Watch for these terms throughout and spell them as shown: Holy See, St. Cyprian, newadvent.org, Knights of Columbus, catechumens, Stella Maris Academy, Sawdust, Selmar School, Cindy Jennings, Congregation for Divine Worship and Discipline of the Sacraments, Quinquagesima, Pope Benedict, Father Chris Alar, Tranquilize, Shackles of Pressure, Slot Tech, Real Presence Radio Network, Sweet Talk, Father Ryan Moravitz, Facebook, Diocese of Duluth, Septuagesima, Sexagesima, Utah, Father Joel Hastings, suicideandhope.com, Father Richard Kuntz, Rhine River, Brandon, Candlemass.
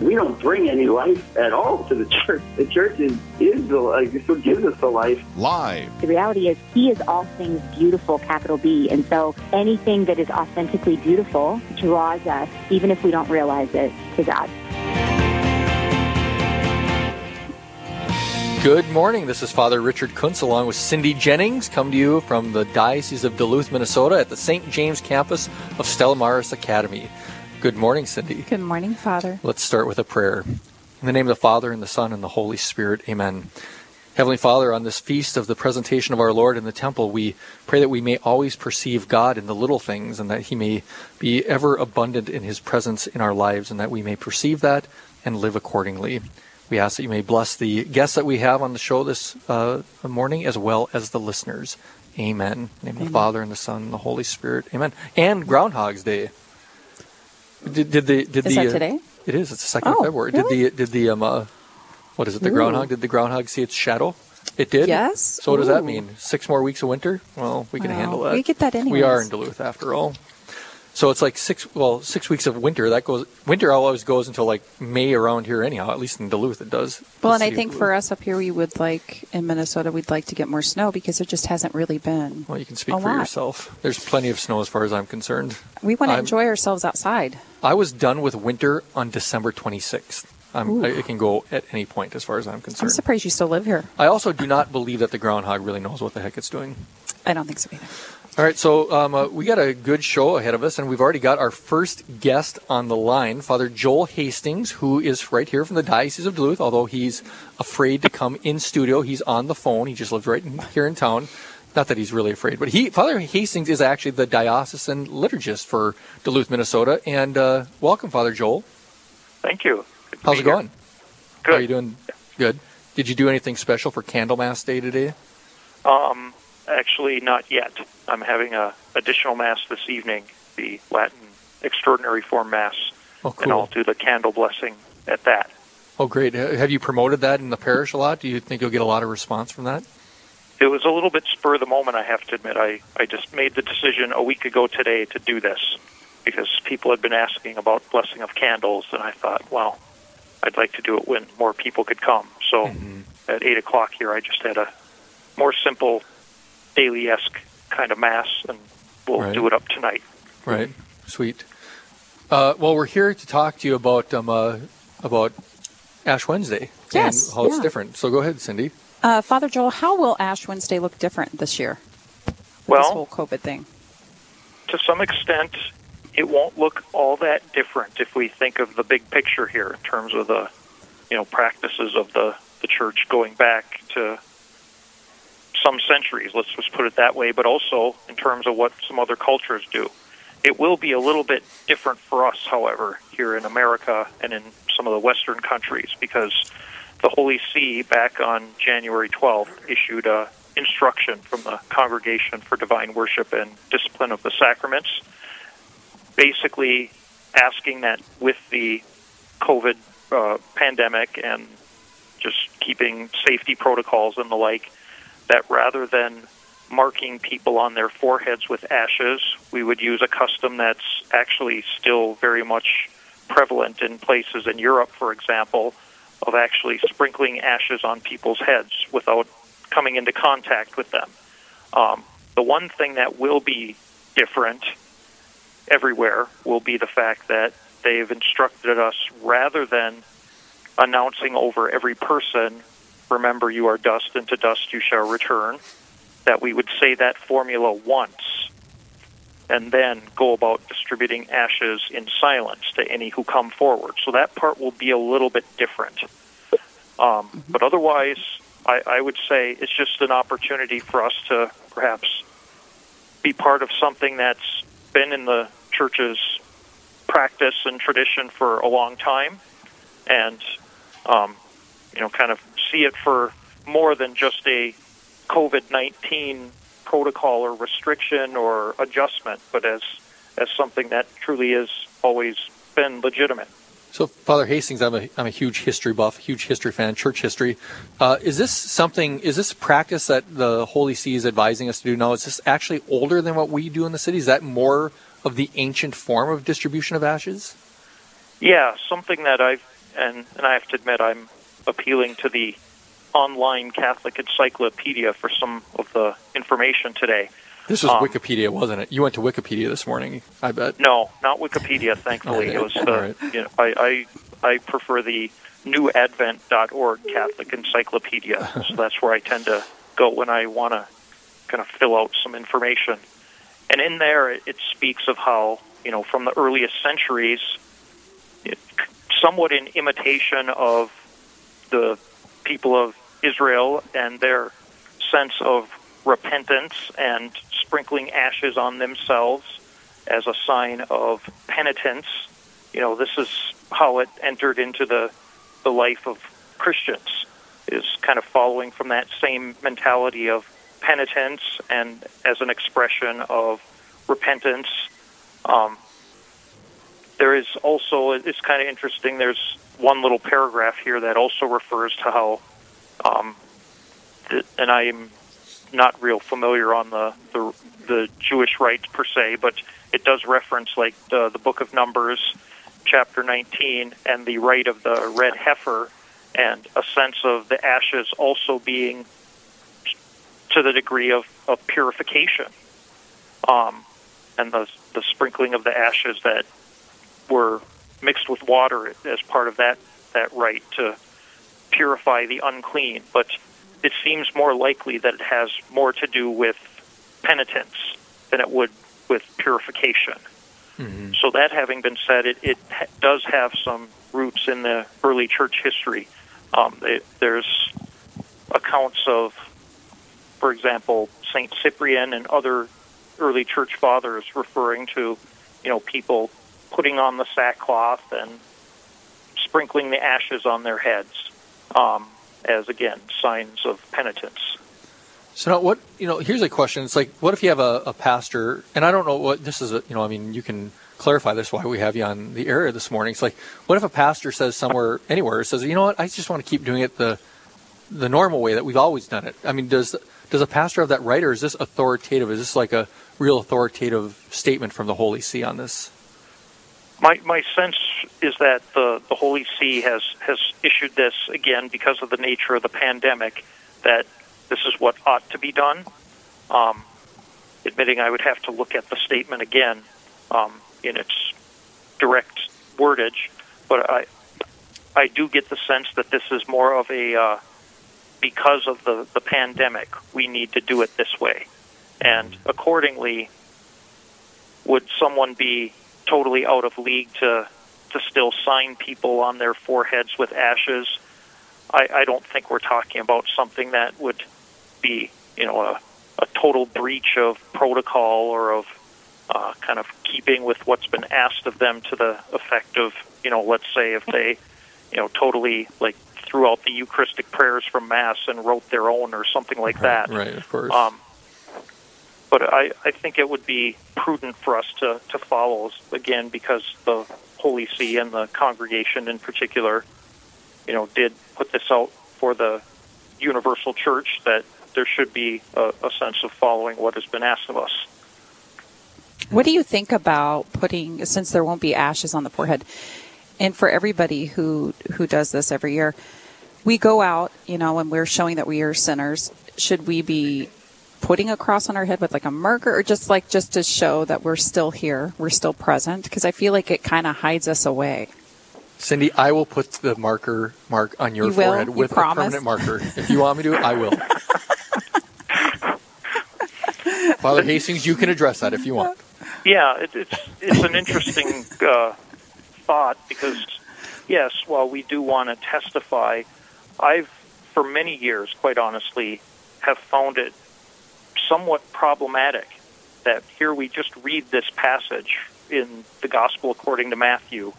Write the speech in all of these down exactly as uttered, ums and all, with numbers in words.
We don't bring any life at all to the church. The church is, is the life. It's what gives us the life. Live. The reality is he is all things beautiful, capital B. And so anything that is authentically beautiful draws us, even if we don't realize it, to God. Good morning. This is Father Richard Kuntz along with Cindy Jennings, come to you from the Diocese of Duluth, Minnesota at the Saint James campus of Stella Maris Academy. Good morning, Cindy. Good morning, Father. Let's start with a prayer. In the name of the Father, and the Son, and the Holy Spirit, amen. Heavenly Father, on this feast of the presentation of our Lord in the temple, we pray that we may always perceive God in the little things, and that he may be ever abundant in his presence in our lives, and that we may perceive that and live accordingly. We ask that you may bless the guests that we have on the show this uh, morning, as well as the listeners. Amen. In the name amen. Of the Father, and the Son, and the Holy Spirit, amen. And Groundhog's Day. Did, did the did is the that uh, today? It is. It's the second oh, of February. Really? Did the did the um uh, what is it? The Ooh. groundhog? Did the groundhog see its shadow? It did. Yes. So what Ooh. does that mean? Six more weeks of winter? Well, we can well, handle that. We get that anyway. We are in Duluth after all. So it's like six well six weeks of winter. That goes winter always goes until like May around here anyhow. At least in Duluth it does. Well, and I think for us up here we would like in Minnesota we'd like to get more snow because it just hasn't really been. Well, you can speak for lot. yourself. There's plenty of snow as far as I'm concerned. We want to I'm, enjoy ourselves outside. I was done with winter on December twenty-sixth. I'm, I, it can go at any point as far as I'm concerned. I'm surprised you still live here. I also do not believe that the groundhog really knows what the heck it's doing. I don't think so either. All right, so um, uh, we got a good show ahead of us, and we've already got our first guest on the line, Father Joel Hastings, who is right here from the Diocese of Duluth, although he's afraid to come in studio. He's on the phone. He just lives right in, here in town. Not that he's really afraid, but he, Father Hastings is actually the diocesan liturgist for Duluth, Minnesota. And uh, welcome, Father Joel. Thank you. How's it going? Good. How are you doing? Good. Did you do anything special for Candlemass Day today? Um. Actually, not yet. I'm having a additional Mass this evening, the Latin Extraordinary Form Mass, oh, cool. and I'll do the candle blessing at that. Oh, great. Have you promoted that in the parish a lot? Do you think you'll get a lot of response from that? It was a little bit spur of the moment, I have to admit. I, I just made the decision a week ago today to do this because people had been asking about blessing of candles, and I thought, well, I'd like to do it when more people could come. So mm-hmm. at eight o'clock here, I just had a more simple daily-esque kind of Mass, and we'll right. do it up tonight. Right. Sweet. Uh, well, we're here to talk to you about um, uh, about Ash Wednesday yes. and how yeah. it's different. So go ahead, Cindy. Uh, Father Joel, how will Ash Wednesday look different this year with well, this whole COVID thing? To some extent, it won't look all that different if we think of the big picture here in terms of the you know practices of the, the church going back to some centuries, let's just put it that way, but also in terms of what some other cultures do. It will be a little bit different for us, however, here in America and in some of the Western countries, because the Holy See, back on January twelfth, issued an instruction from the Congregation for Divine Worship and Discipline of the Sacraments, basically asking that with the COVID uh, pandemic and just keeping safety protocols and the like, that rather than marking people on their foreheads with ashes, we would use a custom that's actually still very much prevalent in places in Europe, for example, of actually sprinkling ashes on people's heads without coming into contact with them. Um, the one thing that will be different everywhere will be the fact that they've instructed us, rather than announcing over every person, "Remember, you are dust, and to dust you shall return," that we would say that formula once and then go about distributing ashes in silence to any who come forward. So that part will be a little bit different. Um, but otherwise, I, I would say it's just an opportunity for us to perhaps be part of something that's been in the church's practice and tradition for a long time, and um, you know, kind of see it for more than just a COVID nineteen protocol or restriction or adjustment, but as as something that truly has always been legitimate. So, Father Hastings, I'm a I'm a huge history buff, huge history fan, church history. Uh, is this something? Is this practice that the Holy See is advising us to do now? Is this actually older than what we do in the city? Is that more of the ancient form of distribution of ashes? Yeah, something that I've and and I have to admit I'm appealing to the online Catholic encyclopedia for some of the information today. This was um, Wikipedia, wasn't it? You went to Wikipedia this morning, I bet. No, not Wikipedia, thankfully. Right. It was. Uh, right. you know, I, I I prefer the new advent dot org Catholic Encyclopedia, so that's where I tend to go when I want to kind of fill out some information. And in there, it, it speaks of how, you know, from the earliest centuries, it, somewhat in imitation of the people of Israel and their sense of repentance and sprinkling ashes on themselves as a sign of penitence. You know, this is how it entered into the, the life of Christians, is kind of following from that same mentality of penitence and as an expression of repentance. Um, there is also, it's kind of interesting, there's one little paragraph here that also refers to how, um, and I'm not real familiar on the, the the Jewish rites per se, but it does reference like the, the Book of Numbers, chapter nineteen, and the rite of the red heifer, and a sense of the ashes also being to the degree of, of purification, um, and the the sprinkling of the ashes that were mixed with water as part of that, that rite to purify the unclean, but it seems more likely that it has more to do with penitence than it would with purification. Mm-hmm. So that having been said, it, it ha- does have some roots in the early church history. Um, it, there's accounts of, for example, Saint Cyprian and other early church fathers referring to, you know, people putting on the sackcloth and sprinkling the ashes on their heads. Um, as, again, signs of penitence. So now what, you know, here's a question. It's like, what if you have a, a pastor, and I don't know what, this is, a, you know, I mean, you can clarify this, why we have you on the air this morning. It's like, what if a pastor says somewhere, anywhere, says, you know what, I just want to keep doing it the the normal way that we've always done it. I mean, does does a pastor have that right, or is this authoritative? Is this like a real authoritative statement from the Holy See on this? My my sense is that the, the Holy See has, has issued this, again, because of the nature of the pandemic, that this is what ought to be done. Um, admitting I would have to look at the statement again um, in its direct wordage, but I I do get the sense that this is more of a, uh, because of the, the pandemic, we need to do it this way. And accordingly, would someone be totally out of league to to still sign people on their foreheads with ashes? I, I don't think we're talking about something that would be, you know, a, a total breach of protocol or of uh, kind of keeping with what's been asked of them, to the effect of, you know, let's say if they, you know, totally like threw out the Eucharistic prayers from Mass and wrote their own or something like that. Right, right, of course. Um, But I, I think it would be prudent for us to, to follow, again, because the Holy See and the congregation in particular, you know, did put this out for the universal church, that there should be a, a sense of following what has been asked of us. What do you think about putting, since there won't be ashes on the forehead, and for everybody who, who does this every year, we go out, you know, and we're showing that we are sinners, should we be putting a cross on our head with like a marker, or just like just to show that we're still here, we're still present? Because I feel like it kind of hides us away. Cindy, I will put the marker mark on your you forehead you with promise? a permanent marker. If you want me to, I will. Father Hastings, you can address that if you want. Yeah, it, it's it's an interesting uh, thought, because yes, while we do want to testify, I've for many years, quite honestly, have found it somewhat problematic that here we just read this passage in the Gospel according to Matthew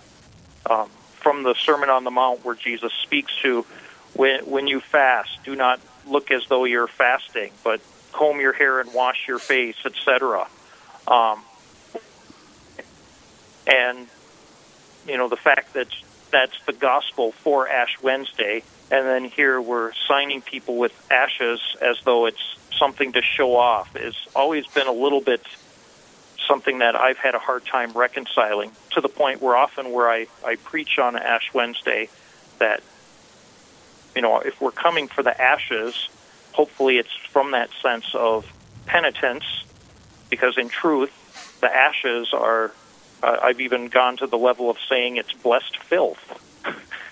um, from the Sermon on the Mount, where Jesus speaks to, when, when you fast, do not look as though you're fasting, but comb your hair and wash your face, et cetera. Um, and, you know, the fact that that's the gospel for Ash Wednesday. And then here we're signing people with ashes as though it's something to show off. It's always been a little bit something that I've had a hard time reconciling, to the point where often where I, I preach on Ash Wednesday that, you know, if we're coming for the ashes, hopefully it's from that sense of penitence, because in truth, the ashes are, uh, I've even gone to the level of saying it's blessed filth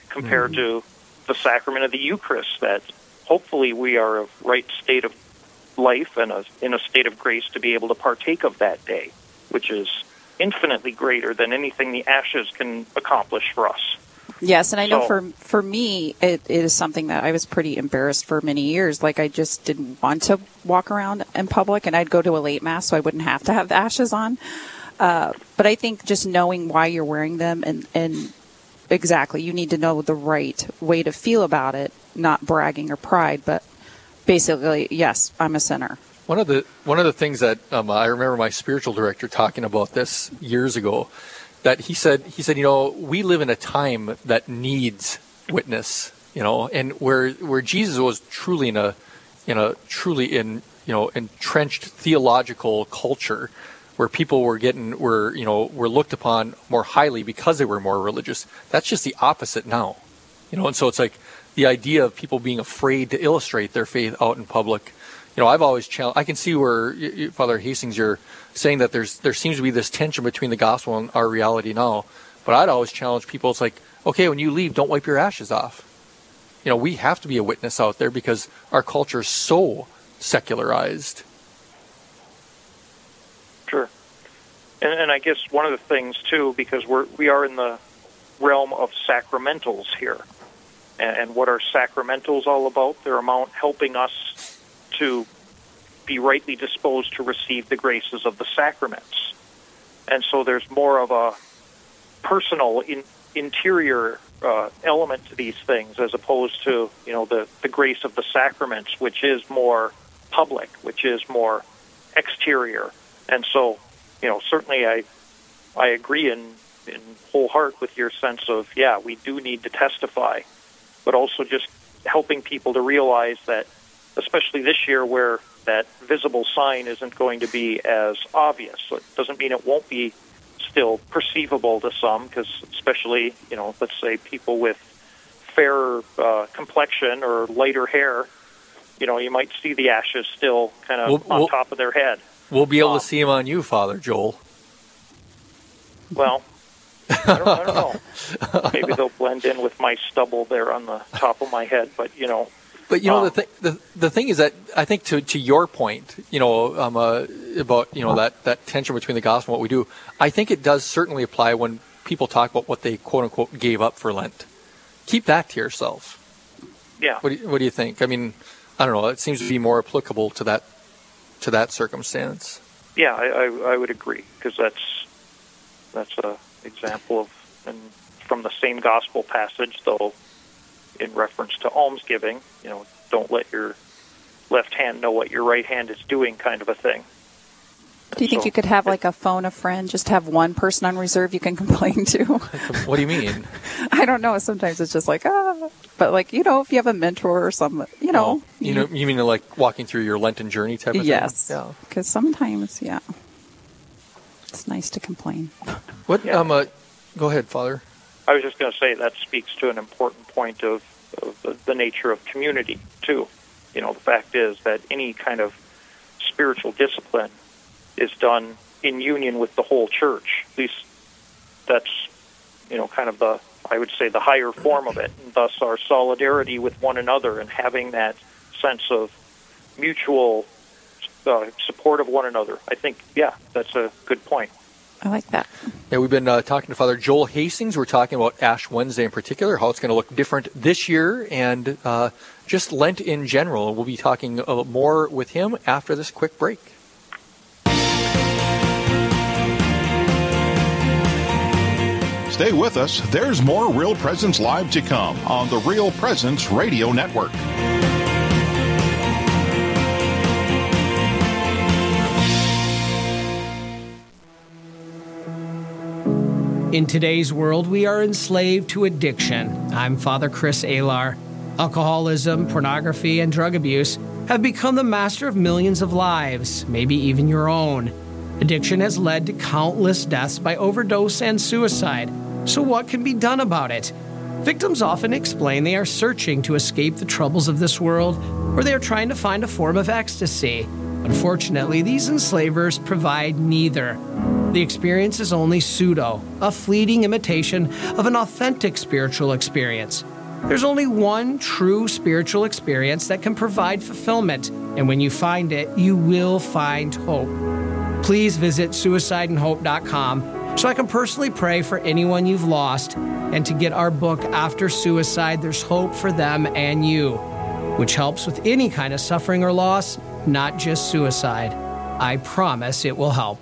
compared mm-hmm. to the sacrament of the Eucharist, that hopefully we are of right state of life and a, in a state of grace to be able to partake of that day, which is infinitely greater than anything the ashes can accomplish for us. Yes, and I know so, for for me, it, it is something that I was pretty embarrassed for many years. Like, I just didn't want to walk around in public, and I'd go to a late mass so I wouldn't have to have the ashes on. Uh, but I think just knowing why you're wearing them, and, and exactly, you need to know the right way to feel about it, not bragging or pride, but basically, yes, I'm a sinner. One of the one of the things that um, I remember my spiritual director talking about this years ago, that he said, he said, you know, we live in a time that needs witness, you know, and where where Jesus was truly in a, in a truly in, you know, entrenched theological culture, where people were getting, were, you know, were looked upon more highly because they were more religious. That's just the opposite now, you know, and so it's like the idea of people being afraid to illustrate their faith out in public. You know, I've always challenged, I can see where you, you, Father Hastings, you're saying that there's there seems to be this tension between the gospel and our reality now. But I'd always challenge people. It's like, okay, when you leave, don't wipe your ashes off. You know, we have to be a witness out there because our culture is so secularized. Sure. And, and I guess one of the things, too, because we're, we are in the realm of sacramentals here. And, and what are sacramentals all about? Their amount helping us to be rightly disposed to receive the graces of the sacraments. And so there's more of a personal in, interior uh, element to these things as opposed to, you know, the, the grace of the sacraments, which is more public, which is more exterior. And so, you know, certainly I I agree in, in whole heart with your sense of, yeah, we do need to testify, but also just helping people to realize that, especially this year where that visible sign isn't going to be as obvious. So it doesn't mean it won't be still perceivable to some, because especially, you know, let's say people with fairer uh, complexion or lighter hair, you know, you might see the ashes still kind of we'll, on we'll, top of their head. We'll be able um, to see them on you, Father Joel. Well, I don't, I don't know. Maybe they'll blend in with my stubble there on the top of my head, but, you know, But you know um, the thing. The, the thing is that I think to, to your point, you know, um, uh, about you know that, that tension between the gospel and what we do. I think it does certainly apply when people talk about what they quote unquote gave up for Lent. Keep that to yourself. Yeah. What do you, what do you think? I mean, I don't know. It seems to be more applicable to that to that circumstance. Yeah, I I, I would agree, because that's that's a example of and from the same gospel passage though. In reference to almsgiving, you know, don't let your left hand know what your right hand is doing, kind of a thing. Do you think so, you could have like a phone a friend, just have one person on reserve you can complain to? What do you mean? I don't know. Sometimes it's just like, ah, but like, you know, if you have a mentor or some, you know. Oh, you, you know, you mean like walking through your Lenten journey type of yes, thing? Yes, because yeah. sometimes, yeah, it's nice to complain. What? Yeah. Um, uh, go ahead, Father. I was just going to say that speaks to an important point of, of the nature of community, too. You know, the fact is that any kind of spiritual discipline is done in union with the whole church. At least that's, you know, kind of the, I would say, the higher form of it, and thus our solidarity with one another and having that sense of mutual uh, support of one another. I think, yeah, that's a good point. I like that. Yeah, we've been uh, talking to Father Joel Hastings. We're talking about Ash Wednesday in particular, how it's going to look different this year, and uh, just Lent in general. We'll be talking uh, more with him after this quick break. Stay with us. There's more Real Presence Live to come on the Real Presence Radio Network. In today's world, we are enslaved to addiction. I'm Father Chris Alar. Alcoholism, pornography, and drug abuse have become the master of millions of lives, maybe even your own. Addiction has led to countless deaths by overdose and suicide. So what can be done about it? Victims often explain they are searching to escape the troubles of this world, or they are trying to find a form of ecstasy. Unfortunately, these enslavers provide neither. The experience is only pseudo, a fleeting imitation of an authentic spiritual experience. There's only one true spiritual experience that can provide fulfillment, and when you find it, you will find hope. Please visit suicide and hope dot com so I can personally pray for anyone you've lost, and to get our book, After Suicide, There's Hope for Them and You, which helps with any kind of suffering or loss, not just suicide. I promise it will help.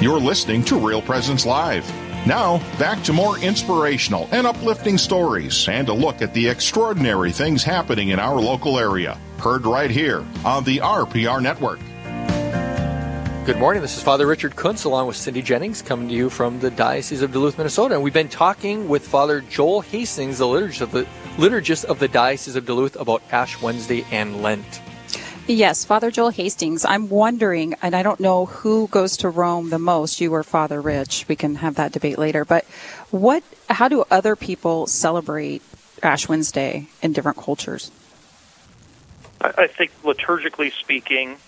You're listening to Real Presence Live. Now, back to more inspirational and uplifting stories and a look at the extraordinary things happening in our local area. Heard right here on the R P R Network. Good morning. This is Father Richard Kuntz along with Cindy Jennings coming to you from the Diocese of Duluth, Minnesota. And we've been talking with Father Joel Hastings, the liturgist of the, liturgist of the Diocese of Duluth, about Ash Wednesday and Lent. Yes, Father Joel Hastings. I'm wondering, and I don't know who goes to Rome the most, you or Father Rich. We can have that debate later. But what? How do other people celebrate Ash Wednesday in different cultures? I think liturgically speaking,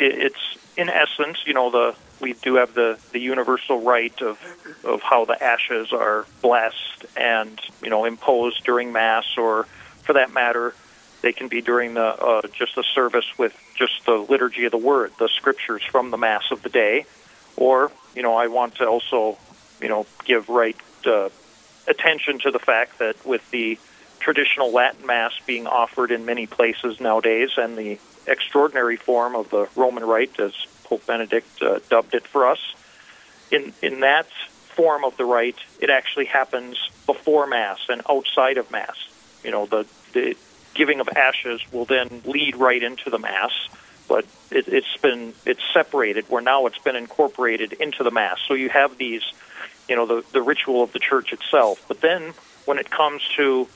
it's... in essence, you know, the we do have the, the universal rite of of how the ashes are blessed and, you know, imposed during Mass, or for that matter, they can be during the uh, just a service with just the liturgy of the Word, the scriptures from the Mass of the day. Or, you know, I want to also, you know, give right uh, attention to the fact that with the traditional Latin Mass being offered in many places nowadays and the extraordinary form of the Roman Rite, as Pope Benedict uh, dubbed it for us, in in that form of the Rite, it actually happens before Mass and outside of Mass. You know, the, the giving of ashes will then lead right into the Mass, but it, it's been it's separated, where now it's been incorporated into the Mass. So you have these, you know, the, the ritual of the Church itself. But then when it comes to,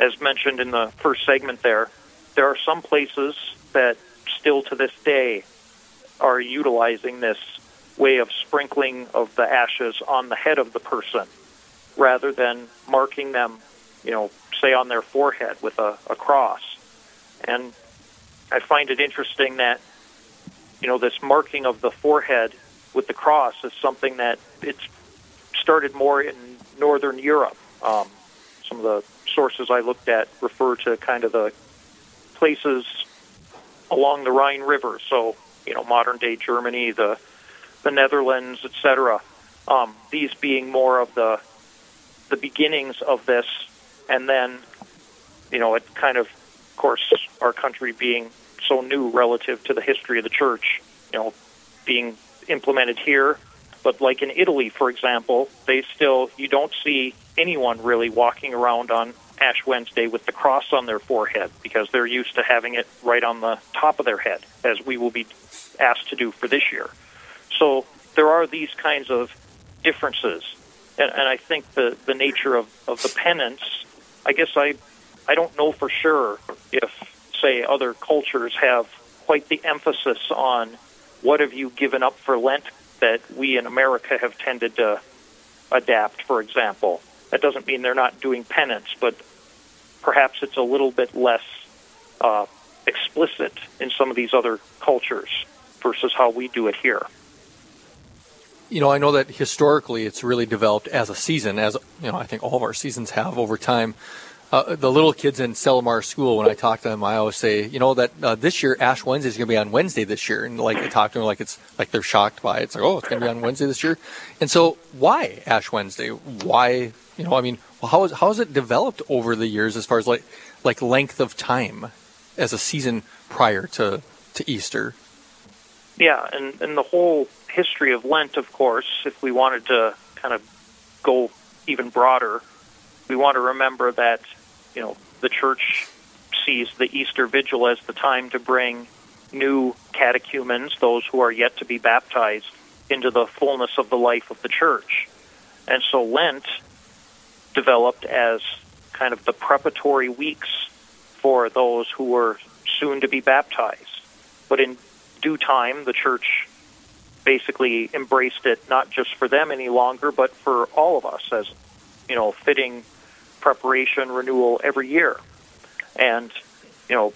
as mentioned in the first segment there, there are some places that still to this day are utilizing this way of sprinkling of the ashes on the head of the person rather than marking them, you know, say on their forehead with a, a cross. And I find it interesting that, you know, this marking of the forehead with the cross is something that it's started more in Northern Europe. Um, some of the sources I looked at refer to kind of the places along the Rhine River, so, you know, modern-day Germany, the the Netherlands, et cetera, um, these being more of the the beginnings of this, and then, you know, it kind of, of course, our country being so new relative to the history of the Church, you know, being implemented here. But like in Italy, for example, they still, you don't see anyone really walking around on Ash Wednesday with the cross on their forehead, because they're used to having it right on the top of their head, as we will be asked to do for this year. So there are these kinds of differences. And, and I think the, the nature of, of the penance, I guess I, I don't know for sure if, say, other cultures have quite the emphasis on what have you given up for Lent that we in America have tended to adapt, for example. That doesn't mean they're not doing penance, but perhaps it's a little bit less uh, explicit in some of these other cultures versus how we do it here. You know, I know that historically it's really developed as a season, as, you know, I think all of our seasons have over time. Uh, the little kids in Selmar School, when I talk to them, I always say, you know, that uh, this year Ash Wednesday is going to be on Wednesday this year. And like I talk to them like it's like they're shocked by it. It's like, oh, it's going to be on Wednesday this year. And so why Ash Wednesday? Why, you know, I mean, how is, how is it developed over the years as far as like like length of time as a season prior to, to Easter? Yeah, and, and the whole history of Lent, of course, if we wanted to kind of go even broader, we want to remember that, you know, the Church sees the Easter Vigil as the time to bring new catechumens, those who are yet to be baptized, into the fullness of the life of the Church. And so Lent developed as kind of the preparatory weeks for those who were soon to be baptized. But in due time, the Church basically embraced it, not just for them any longer, but for all of us as, you know, fitting preparation, renewal every year. And, you know,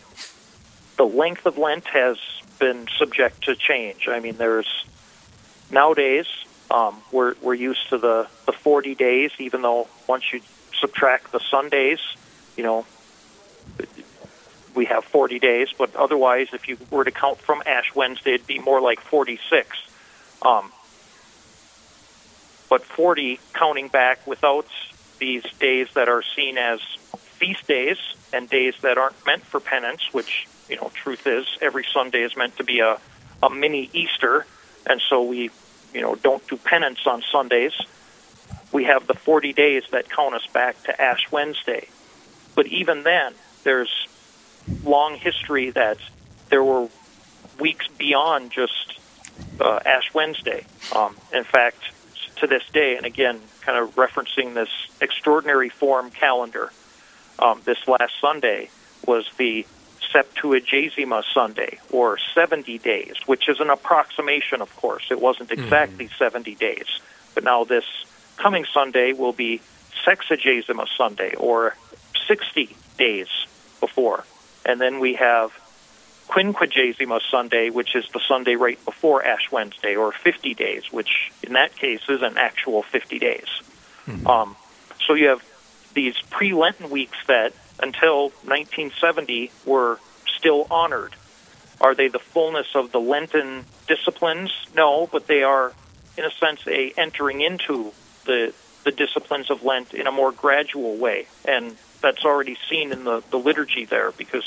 the length of Lent has been subject to change. I mean, there's nowadays um, we're we're used to the, the forty days, even though once you subtract the Sundays, you know, we have forty days. But otherwise, if you were to count from Ash Wednesday, it'd be more like forty-six. Um, But forty, counting back without these days that are seen as feast days and days that aren't meant for penance, which, you know, truth is, every Sunday is meant to be a, a mini Easter, and so we, you know, don't do penance on Sundays. We have the forty days that count us back to Ash Wednesday. But even then, there's long history that there were weeks beyond just uh, Ash Wednesday. Um, in fact, to this day, and again, kind of referencing this extraordinary form calendar, um, this last Sunday was the Septuagesima Sunday, or seventy days, which is an approximation, of course. It wasn't exactly mm-hmm. seventy days, but now this coming Sunday will be Sexagesima Sunday, or sixty days before. And then we have Quinquagesima Sunday, which is the Sunday right before Ash Wednesday, or fifty days, which in that case is an actual fifty days. Mm-hmm. Um, so you have these pre-Lenten weeks that until nineteen seventy were still honored. Are they the fullness of the Lenten disciplines? No, but they are, in a sense, a entering into the the disciplines of Lent in a more gradual way. And that's already seen in the, the liturgy there, because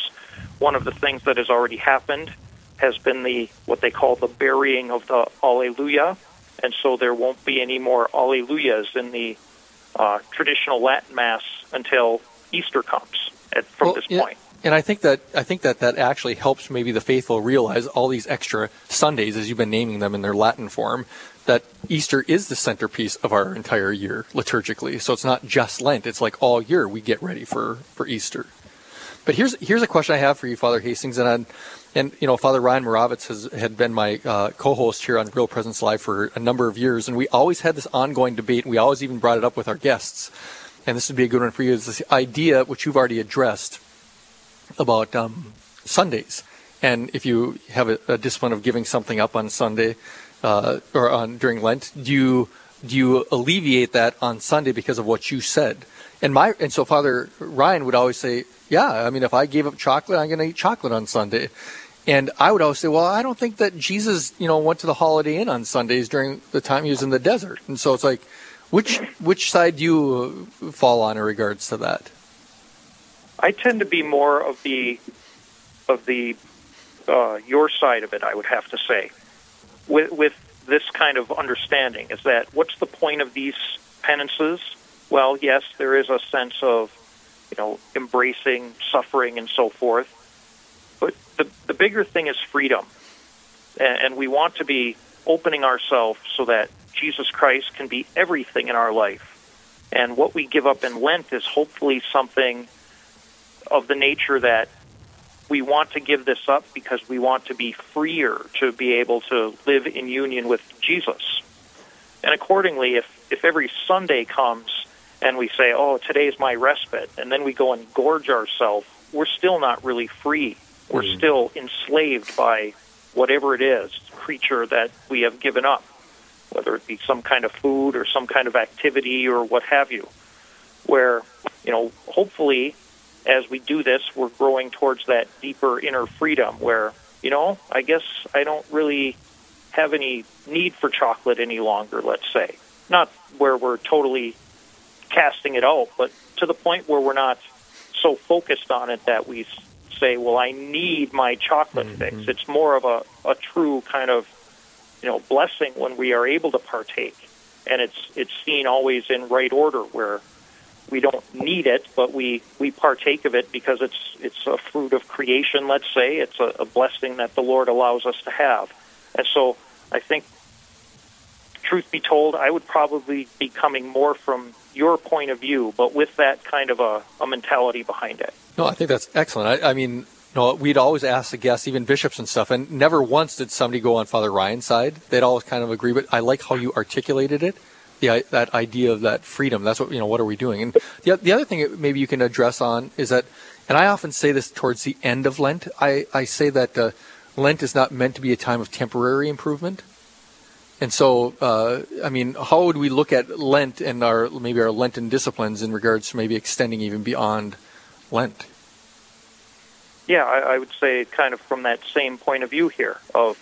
one of the things that has already happened has been the what they call the burying of the Alleluia, and so there won't be any more Alleluias in the uh, traditional Latin Mass until Easter comes at, from well, this yeah, point. And I think that I think that that actually helps maybe the faithful realize all these extra Sundays, as you've been naming them in their Latin form, that Easter is the centerpiece of our entire year liturgically. So it's not just Lent; it's like all year we get ready for, for Easter. But here's here's a question I have for you, Father Hastings, and I'm, and you know, Father Ryan Moravitz has had been my uh, co-host here on Real Presence Live for a number of years, and we always had this ongoing debate, and we always even brought it up with our guests. And this would be a good one for you: is this idea which you've already addressed about um, Sundays, and if you have a, a discipline of giving something up on Sunday uh, or on during Lent, do you do you alleviate that on Sunday because of what you said? And my and so Father Ryan would always say, yeah, I mean, if I gave up chocolate, I'm going to eat chocolate on Sunday. And I would always say, well, I don't think that Jesus, you know, went to the Holiday Inn on Sundays during the time he was in the desert. And so it's like, which which side do you fall on in regards to that? I tend to be more of the of the uh, your side of it, I would have to say, with with this kind of understanding, is that what's the point of these penances? Well, yes, there is a sense of, you know, embracing suffering and so forth. But the the bigger thing is freedom. And, and we want to be opening ourselves so that Jesus Christ can be everything in our life. And what we give up in Lent is hopefully something of the nature that we want to give this up because we want to be freer to be able to live in union with Jesus. And accordingly, if, if every Sunday comes and we say, oh, today's my respite, and then we go and gorge ourselves, we're still not really free. We're mm-hmm. still enslaved by whatever it is, creature that we have given up, whether it be some kind of food or some kind of activity or what have you, where, you know, hopefully as we do this, we're growing towards that deeper inner freedom where, you know, I guess I don't really have any need for chocolate any longer, let's say. Not where we're totally casting it out, but to the point where we're not so focused on it that we say, well, I need my chocolate mm-hmm. fix. It's more of a, a true kind of, you know, blessing when we are able to partake. And it's it's seen always in right order where we don't need it, but we, we partake of it because it's it's a fruit of creation, let's say. It's a, a blessing that the Lord allows us to have. And so I think, truth be told, I would probably be coming more from your point of view, but with that kind of a, a mentality behind it. No, I think that's excellent. I, I mean, you know, we'd always ask the guests, even bishops and stuff, and never once did somebody go on Father Ryan's side. They'd always kind of agree, but I like how you articulated it. Yeah, that idea of that freedom, that's what, you know, what are we doing? And the, the other thing maybe you can address on is that, and I often say this towards the end of Lent, I, I say that uh, Lent is not meant to be a time of temporary improvement. And so, uh, I mean, how would we look at Lent and our maybe our Lenten disciplines in regards to maybe extending even beyond Lent? Yeah, I, I would say kind of from that same point of view here of,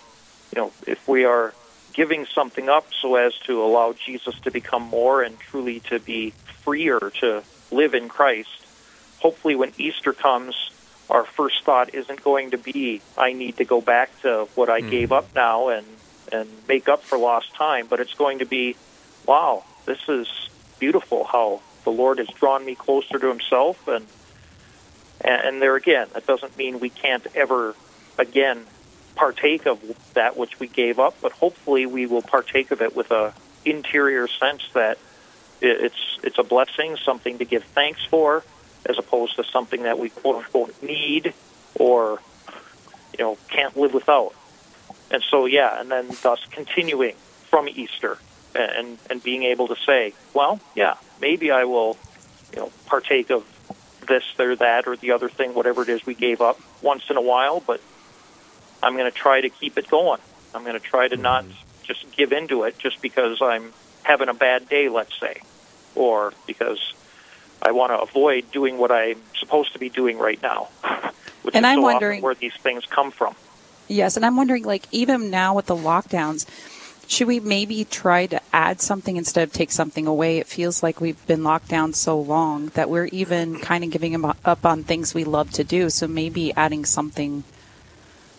you know, if we are giving something up so as to allow Jesus to become more and truly to be freer to live in Christ, hopefully when Easter comes, our first thought isn't going to be, I need to go back to what I mm. gave up now and, and make up for lost time, but it's going to be, wow, this is beautiful how the Lord has drawn me closer to himself. And, and there again, that doesn't mean we can't ever again partake of that which we gave up, but hopefully we will partake of it with a interior sense that it's it's a blessing, something to give thanks for, as opposed to something that we quote unquote need or, you know, can't live without. And so yeah, and then thus continuing from Easter and and being able to say, well, yeah, maybe I will, you know, partake of this or that or the other thing, whatever it is we gave up once in a while, but I'm going to try to keep it going. I'm going to try to not just give into it just because I'm having a bad day, let's say, or because I want to avoid doing what I'm supposed to be doing right now, which and is I'm so wondering, often where these things come from. Yes, and I'm wondering, like, even now with the lockdowns, should we maybe try to add something instead of take something away? It feels like we've been locked down so long that we're even kind of giving up on things we love to do, so maybe adding something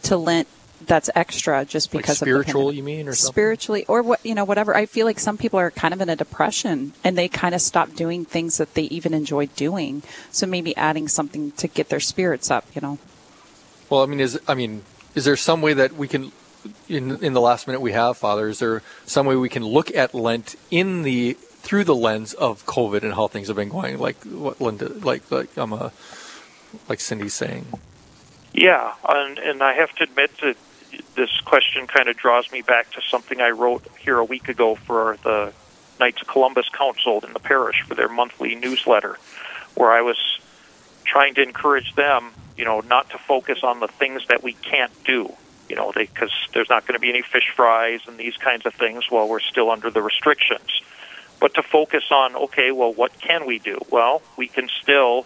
to Lent that's extra just because like spiritual, of spiritual you mean or something? Spiritually or what, you know, whatever. I feel like some people are kind of in a depression and they kind of stop doing things that they even enjoy doing, so maybe adding something to get their spirits up, you know. Well, I mean is I mean is there some way that we can in in the last minute we have, Father, is there some way we can look at Lent in the through the lens of COVID and how things have been going, like what Linda like like I'm a like Cindy's saying? Yeah, and, and I have to admit that this question kind of draws me back to something I wrote here a week ago for the Knights of Columbus Council in the parish for their monthly newsletter, where I was trying to encourage them, you know, not to focus on the things that we can't do, you know, because there's not going to be any fish fries and these kinds of things while we're still under the restrictions, but to focus on, okay, well, what can we do? Well, we can still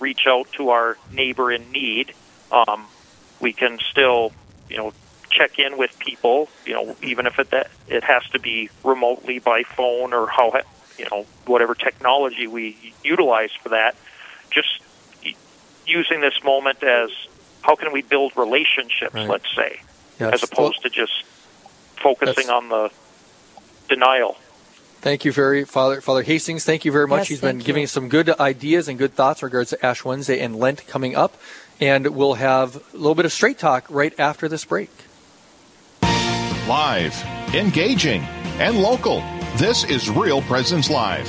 reach out to our neighbor in need. Um, we can still, you know, check in with people, you know, even if it that it has to be remotely by phone or how, you know, whatever technology we utilize for that. Just using this moment as how can we build relationships, right. let's say, yeah, as opposed well, to just focusing on the denial. Thank you very Father Father Hastings. Thank you very much. Yes, He's been you. giving some good ideas and good thoughts in regards to Ash Wednesday and Lent coming up. And we'll have a little bit of Straight Talk right after this break. Live, engaging, and local. This is Real Presence Live.